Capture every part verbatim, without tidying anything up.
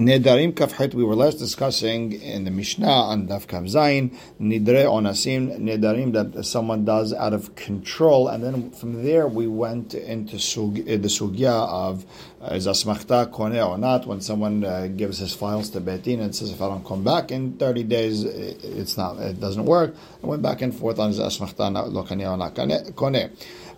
Nedarim Kafhet, we were last discussing in the Mishnah on Daf Kav Zayn, Nidre on Asin, Nedarim that someone does out of control, and then from there we went into sug- the sugya of uh, zasmachta kone or not, when someone uh, gives his files to Beis Din and says, if I don't come back in thirty days, it's not, it doesn't work. I went back and forth on zasmachta lo kone or not kone.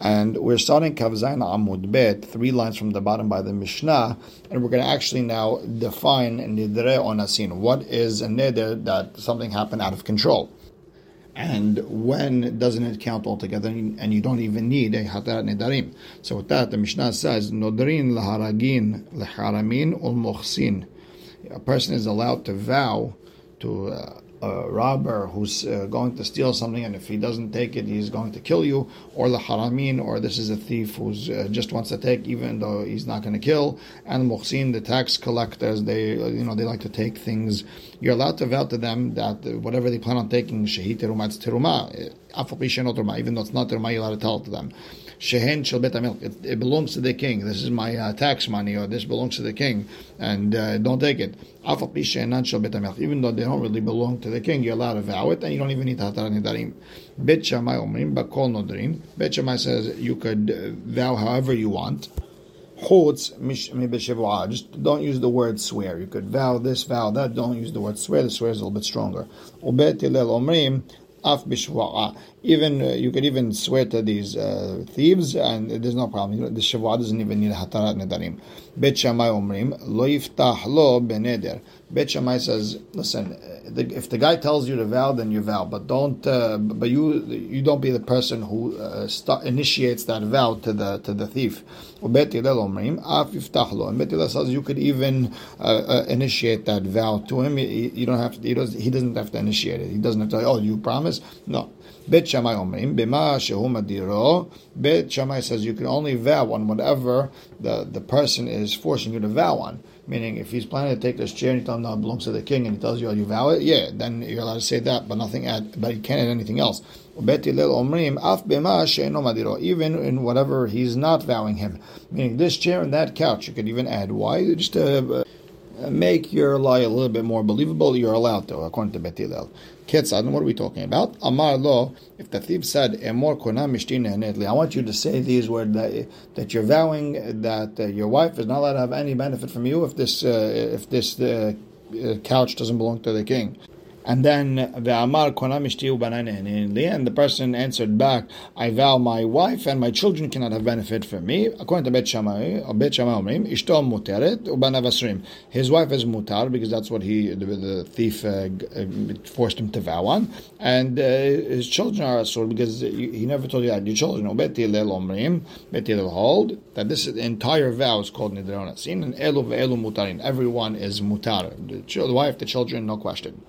And we're starting Kavzayna Amudbet, three lines from the bottom by the Mishnah, and we're going to actually now define Nidre on Asin. What is a neder that something happened out of control? And when doesn't it count altogether, and you don't even need a Hatarat Nedarim? So with that, the Mishnah says, Nodreen leharagin laharameen ulmokhsin. A person is allowed to vow to Uh, a robber who's uh, going to steal something, and if he doesn't take it, he's going to kill you, or laharamin, or this is a thief who's uh, just wants to take even though he's not going to kill, and Mukhsin, the tax collectors, they you know they like to take things. You're allowed to vow to them that whatever they plan on taking, shehi terumah, it's terumah, even though it's not terumah, you're allowed to tell it to them. Enan Shel Betamelech, it, it belongs to the king. This is my uh, tax money, or this belongs to the king, and uh, don't take it. Enan Shel Betamelech, even though they don't really belong to the king, you're allowed to vow it, and you don't even need Hatarat Nedarim. Beit Shammai omrim bakol nodrim. Beit Shammai says you could vow however you want. Just don't use the word swear. You could vow this, vow that. Don't use the word swear. The swear is a little bit stronger. Beit Hillel omrim. Even uh, you could even swear to these uh, thieves, and there's no problem. You know, the Shevua doesn't even need Hatarat Nedarim. Beit Shammai omrim lo yiftach lo beneder. Beit Shammai says, listen, if the guy tells you to vow, then you vow, but don't, uh, but you you don't be the person who uh, start, initiates that vow to the to the thief. Beit Hillel omrim af yiftach lo. And Beit Hillel says you could even uh, uh, initiate that vow to him. You, you don't have to. He doesn't, he doesn't have to initiate it. He doesn't have to. Oh, you promise? No. Beit Shammai omrim b'ma shehu madiro. Beit Shammai says you can only vow on whatever the, the person is forcing you to vow on. Meaning, if he's planning to take this chair and you tell him no, it belongs to the king, and he tells you, oh, you vow it, yeah, then you're allowed to say that, but nothing add, but you can't add anything else. Beit Hillel omrim af b'ma she'eno madiro, even in whatever he's not vowing him. Meaning, this chair and that couch, you could even add. Why? Just to uh, make your lie a little bit more believable. You're allowed to, according to Beit Hillel. Ketzad, what are we talking about? Amar law, if the thief said, Emor kona mishti nehenetli, I want you to say these words, that, that you're vowing that uh, your wife is not allowed to have any benefit from you if this uh, if this uh, couch doesn't belong to the king. And then, and the person answered back, I vow my wife and my children cannot have benefit from me. According to Beit Shammai, Beit Shammai omrim, Ishto Mutarit UBanavasrim. His wife is mutar, because that's what he, the, the thief uh, forced him to vow on. And uh, his children are asur, because he never told you that. Your children, Beit Hillel omrim, Beit Hillel hold, that this entire vow is called Nidre on Asin, and Elu VeElu Mutarin. Everyone is mutar. The wife, the children, no question.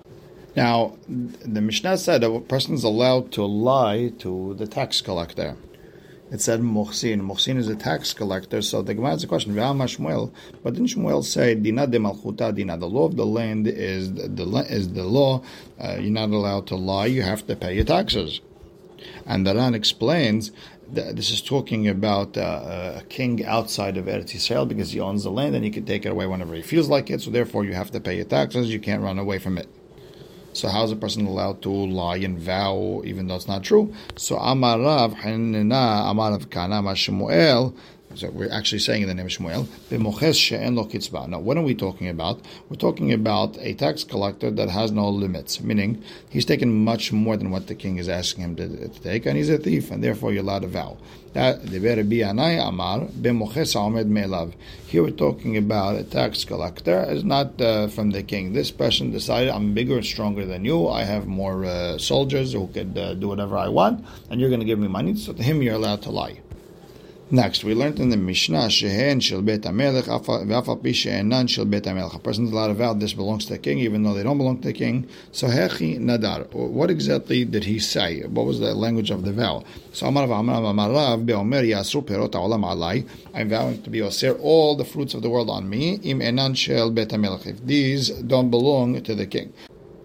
Now, the Mishnah said that a person is allowed to lie to the tax collector. It said Mukhsin. Mukhsin is a tax collector. So the Gemara has a question. Shmuel, but didn't Shmuel say Dina de Malchuta Dina? The law of the land is the, the is the law. Uh, you're not allowed to lie. You have to pay your taxes. And the Ran explains that this is talking about uh, a king outside of Eretz Yisrael, because he owns the land and he can take it away whenever he feels like it. So therefore, you have to pay your taxes. You can't run away from it. So how is a person allowed to lie and vow even though it's not true? So Amar Rav Hanina, Amar Rav Kana, Amar Shmuel. So we're actually saying in the name of Shmuel. B'moches she'en lo kitzba. Now, what are we talking about? We're talking about a tax collector that has no limits, meaning he's taken much more than what the king is asking him to, to take, and he's a thief, and therefore you're allowed to vow. That the Rebbi Anai Amar b'moches ha'omed me'elav. Here we're talking about a tax collector. It's not uh, from the king. This person decided, I'm bigger and stronger than you. I have more uh, soldiers who could uh, do whatever I want, and you're going to give me money. So to him, you're allowed to lie. Next, we learned in the Mishnah, Enan Shel Betamelech, Enan Shel Betamelech. A person is allowed to vow this belongs to the king, even though they don't belong to the king. So, Hechi Nadar. What exactly did he say? What was the language of the vow? So, Amar Amar Amar Rav Beomer Yasru Perot Ha'olam Alai. I'm vowing to be Osir all the fruits of the world on me. Im Enan Shel Betamelech. If these don't belong to the king.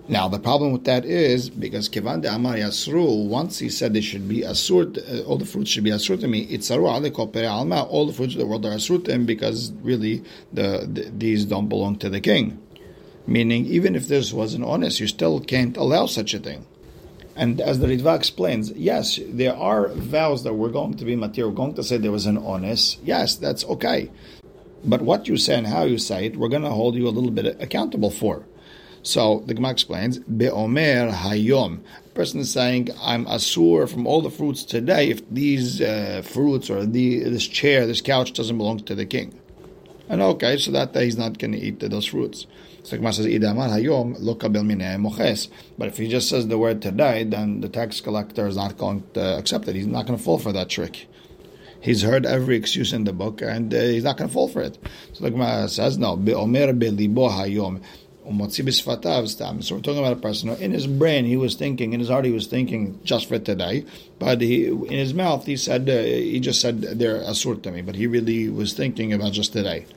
Now the problem with that is because Kevan de Amar Yasru, once he said they should be asur, uh, all the fruits should be asur to me. It's aru aleko pere alma, all the fruits of the world are asur to him because really the, the these don't belong to the king. Meaning, even if this was an onus, you still can't allow such a thing. And as the Ritva explains, yes, there are vows that were going to be material, going to say there was an onus. Yes, that's okay. But what you say and how you say it, we're going to hold you a little bit accountable for. So the Gemara explains, Be'omer hayom. A person is saying, I'm asur from all the fruits today if these uh, fruits or the, this chair, this couch doesn't belong to the king. And okay, so that day he's not going to eat those fruits. So the Gemara says, Idamar hayom lo kabel mineh moches. But if he just says the word today, then the tax collector is not going to accept it. He's not going to fall for that trick. He's heard every excuse in the book, and uh, he's not going to fall for it. So the Gemara says, no, be'omer be'libo hayom. So we're talking about a person who in his brain he was thinking, in his heart he was thinking just for today, but he, in his mouth he said uh, he just said they're asur to me, but he really was thinking about just today.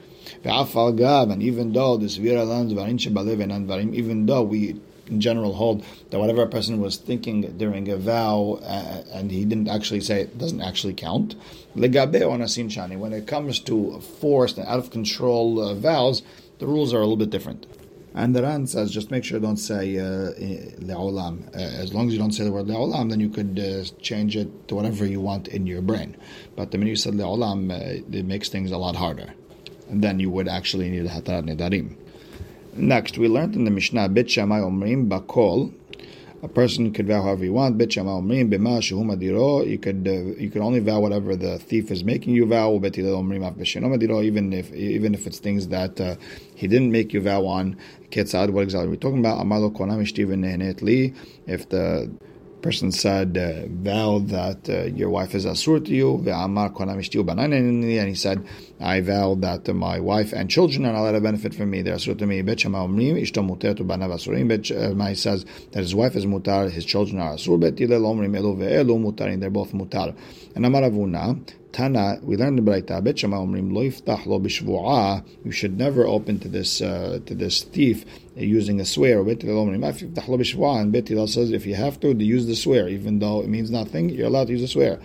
And even though this even though we in general hold that whatever a person was thinking during a vow uh, and he didn't actually say it doesn't actually count. When it comes to forced and out of control uh, vows, the rules are a little bit different. And the Ran says, just make sure don't say le'olam. Uh, uh, as long as you don't say the word le'olam, then you could uh, change it to whatever you want in your brain. But the minute you said le'olam, uh, it makes things a lot harder. And then you would actually need Hatarat Nedarim. Next, we learned in the Mishnah, Beit Shammai omrim bakol. A person could vow however you want. Beit Shammai omrim b'ma shehu madiro. You could uh, you could only vow whatever the thief is making you vow. Beit Hillel omrim af b'sheno madiro. Even if even if it's things that uh, he didn't make you vow on. Ketzad. What exactly are we talking about? Amar law if the person said uh, vow that uh, your wife is asur to you, and he said I vow that my wife and children are allowed to benefit from me, they're asur to me. Beit Shammai omrim Ishto Mutarit UBanavasrim. Beit Shammai says that his wife is mutar, his children are asur. Beit Hillel omrim Elu VeElu Mutarin. They're both mutar. And Amar law Tana, we learned in the Braita, Beit Shammai omrim lo yiftach lo b'shvu'ah. You should never open to this uh, to this thief using a swear. Beit Hillel omrim af yiftach lo b'shvu'ah. And Beit Hillel says if you have to, to use the swear, even though it means nothing, you're allowed to use the swear.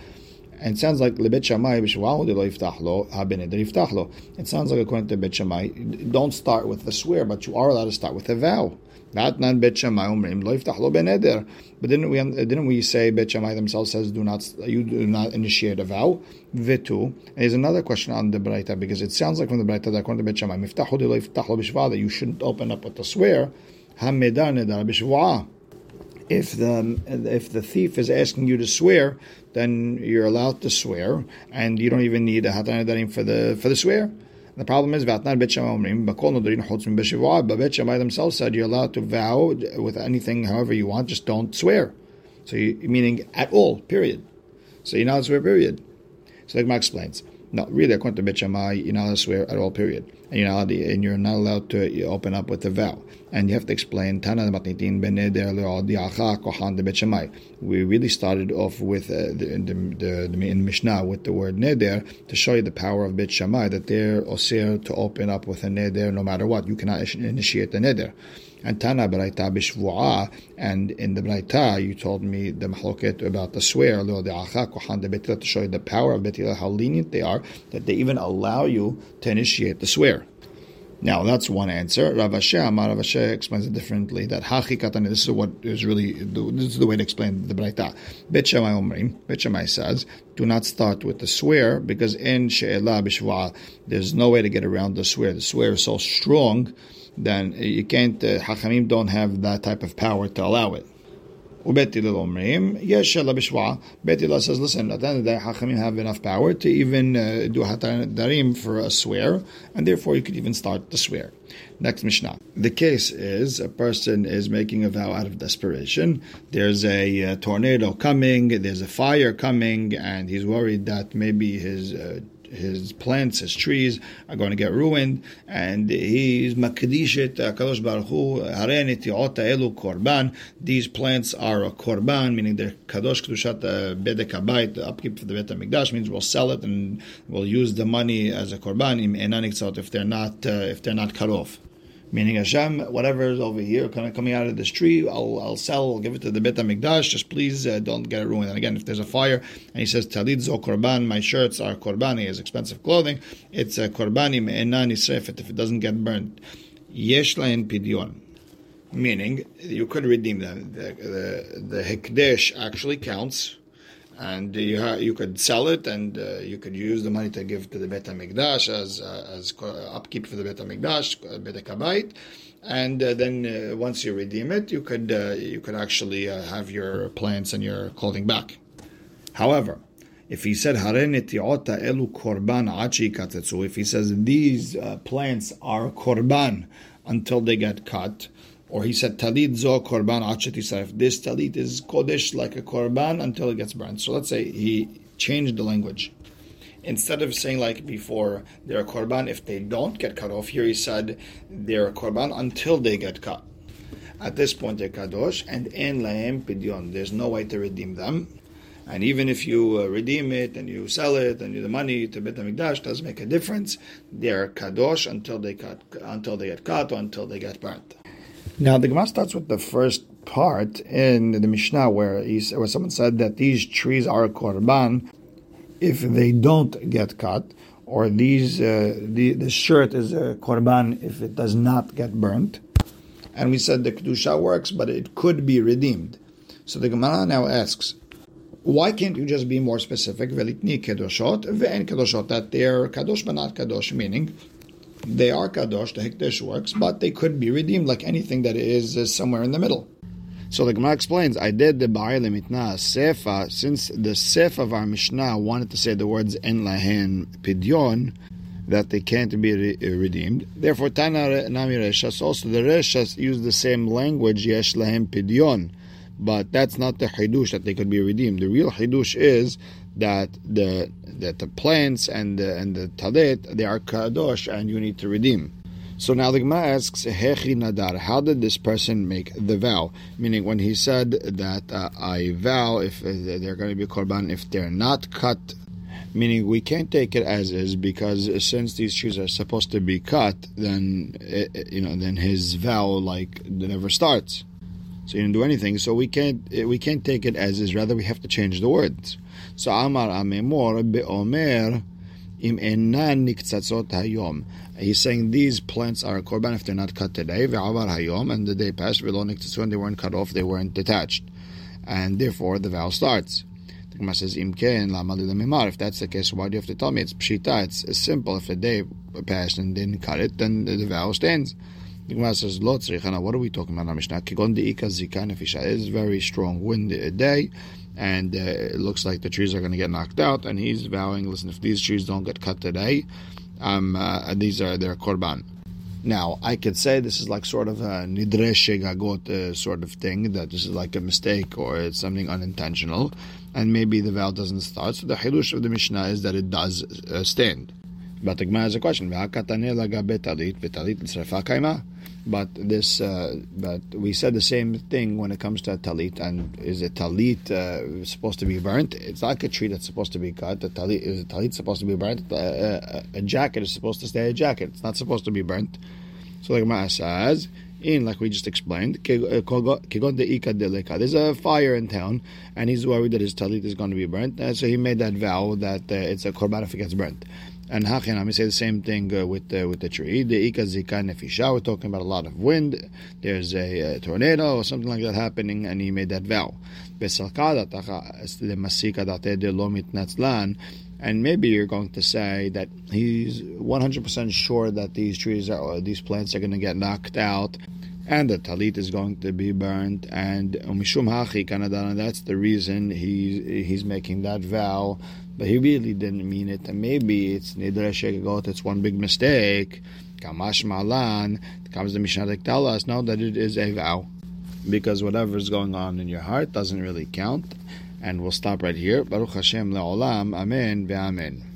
And it sounds like Beit Shammai b'shvu'ah lo yiftach lo habinid yiftach lo. It sounds like according to Beit Shammai, don't start with the swear, but you are allowed to start with a vow. Not not Beit Shammai omrim lo yiftach lo beneder. But didn't we didn't we say Beit Shammai themselves says do not you do not initiate a vow? Vitu. And there's another question on the Braita because it sounds like from the Braita that according to Beit Shammai miftahu de lo yiftach lo b'shvu'ah, you shouldn't open up with the swear. Hamedar nedar b'shvu'ah. If the if the thief is asking you to swear, then you're allowed to swear, and you don't even need a hatarat nedarim for the for the swear. The problem is, Vatnar Beit Shammai omrim bakol nodreen chotzim b'shvu'ah. But Beit Shammai themselves said you're allowed to vow with anything, however you want, just don't swear. So you, meaning at all, period. So you're not allowed to swear, period. So the Gemara explains, no, really, according to Beit Shammai, you're not allowed to swear at all, period. And you're not allowed to, and you're not allowed to open up with a vow. And you have to explain Tana Braita. We really started off with uh, the, the, the, the in Mishnah with the word neder to show you the power of Beit Shammai that they're osir to open up with a neder no matter what. You cannot initiate the neder. And Tana Braita b'shvu'ah. And in the Braita, you told me the mahloket about the swear to show you the power of Beit Hillel, how lenient they are that they even allow you to initiate the swear. Now that's one answer. Rav Asher, Amar Rav Asher explains it differently. That hachi katani. This is what is really. This is the way to explain the Braita. Beit Shammai omrim. Beit Shammai says, do not start with the swear because in she'ela b'shvu'ah, there's no way to get around the swear. The swear is so strong, then you can't. Uh, Hachamim don't have that type of power to allow it. Beit Hillel omrim, yes, she'ela b'shvu'ah. Beit Hillel says, listen, at the end of the day, Hachamim have enough power to even uh, do Hatarat Nedarim for a swear, and therefore you could even start the swear. Next Mishnah. The case is, a person is making a vow out of desperation. There's a uh, tornado coming, there's a fire coming, and he's worried that maybe his... Uh, his plants, his trees are going to get ruined, and he's makdishet Kadosh Baruch Hu harei neti'ot ha'elu korban. These plants are a korban, meaning they're kadosh kedushat bedek habayit. The upkeep for the Beit Hamikdash means we'll sell it and we'll use the money as a korban. Im enan if they're not uh, if they're not cut off. Meaning Hashem, whatever is over here coming out of this tree, I'll I'll sell, I'll give it to the Beit Hamikdash. Just please uh, don't get it ruined. And again, if there's a fire, and he says, Talid zo korban, my shirts are korbani, is expensive clothing, it's a korbani me'enani sefet, if it doesn't get burned. Yesh lahen pidyon. Meaning, you could redeem them. The, the, the Hikdesh actually counts. And you ha- you could sell it, and uh, you could use the money to give to the Beit Hamikdash as uh, as upkeep for the Beit Hamikdash, Beit Kabait, and uh, then uh, once you redeem it, you could uh, you could actually uh, have your plants and your clothing back. However, if he said Harenetiota elu korban achi katetsu, if he says these uh, plants are korban until they get cut. Or he said, Talit zo korban achet yisraf. This talit is kodesh like a korban until it gets burned. So let's say he changed the language. Instead of saying like before, they're a korban if they don't get cut off, here he said, they're a korban until they get cut. At this point, they're kadosh, and en lahem pidyon. There's no way to redeem them. And even if you uh, redeem it and you sell it and you the money to Beit Hamikdash, doesn't make a difference. They're kadosh until they cut, until they get cut or until they get burnt. Now, the Gemara starts with the first part in the Mishnah where, he, where someone said that these trees are korban if they don't get cut, or these uh, the, the shirt is a korban if it does not get burnt. And we said the Kedusha works, but it could be redeemed. So the Gemara now asks, why can't you just be more specific? Velitni kedoshot ve'en kedoshot, that they are kadosh but not kadosh, meaning they are kadosh, the hikdesh works, but they could be redeemed like anything that is uh, somewhere in the middle. So the Gemara explains, I did the ba'ir lemitna sefa, since the sefa of our Mishnah wanted to say the words en lahen pidyon, that they can't be re- redeemed. Therefore, Tana Nami Reshas, also the Reshas used the same language, yesh lahem pidyon, but that's not the hidush that they could be redeemed. The real hidush is that the that the plants and the, and the talit, they are kadosh and you need to redeem. So now the Gemara asks, Hechi Nadar, how did this person make the vow? Meaning when he said that uh, I vow if they're going to be korban if they're not cut, meaning we can't take it as is because since these trees are supposed to be cut, then you know then his vow like never starts. So you didn't do anything. So we can't we can't take it as is. Rather, we have to change the words. So Amar Amemor beOmer im enan nikzatzot hayom. He's saying these plants are korban if they're not cut today. Ve'avar hayom, and the day passed. Ve'lo niktzatzu, and they weren't cut off. They weren't detached, and therefore the vow starts. The Gemara says im ken lama lemimar. If that's the case, why do you have to tell me? It's pshita. It's, it's simple. If the day passed and didn't cut it, then the, the vow stands. The Gemara says, what are we talking about in our Mishnah? It's very strong wind a day, and uh, it looks like the trees are going to get knocked out. And he's vowing, listen, if these trees don't get cut today, um, uh, these are their korban. Now, I could say this is like sort of a nidre shegagot sort of thing, that this is like a mistake or it's something unintentional, and maybe the vow doesn't start. So the hidush of the Mishnah is that it does uh, stand. But the Gemara has a question. But this, uh, but we said the same thing when it comes to a talit. And is a talit uh, supposed to be burnt? It's like a tree that's supposed to be cut. A talit is a talit supposed to be burnt? A, a, a jacket is supposed to stay a jacket. It's not supposed to be burnt. So the Gemara says, in like we just explained, there's a fire in town, and he's worried that his talit is going to be burnt. Uh, so he made that vow that uh, it's a korban if it gets burnt. And Hachinami say the same thing uh, with uh, with the tree. The ikazika nefisha. We're talking about a lot of wind. There's a, a tornado or something like that happening, and he made that vow. And maybe you're going to say that he's one hundred percent sure that these trees are, or these plants are going to get knocked out, and the talit is going to be burnt, and umishum hachi kanadana. That's the reason he he's making that vow. But he really didn't mean it, and maybe it's nidre shegagot, it's one big mistake. Kamash malan, comes the Mishnah to tell us now that it is a vow, because whatever's going on in your heart doesn't really count. And we'll stop right here. Baruch Hashem le'olam, amen ve'amen.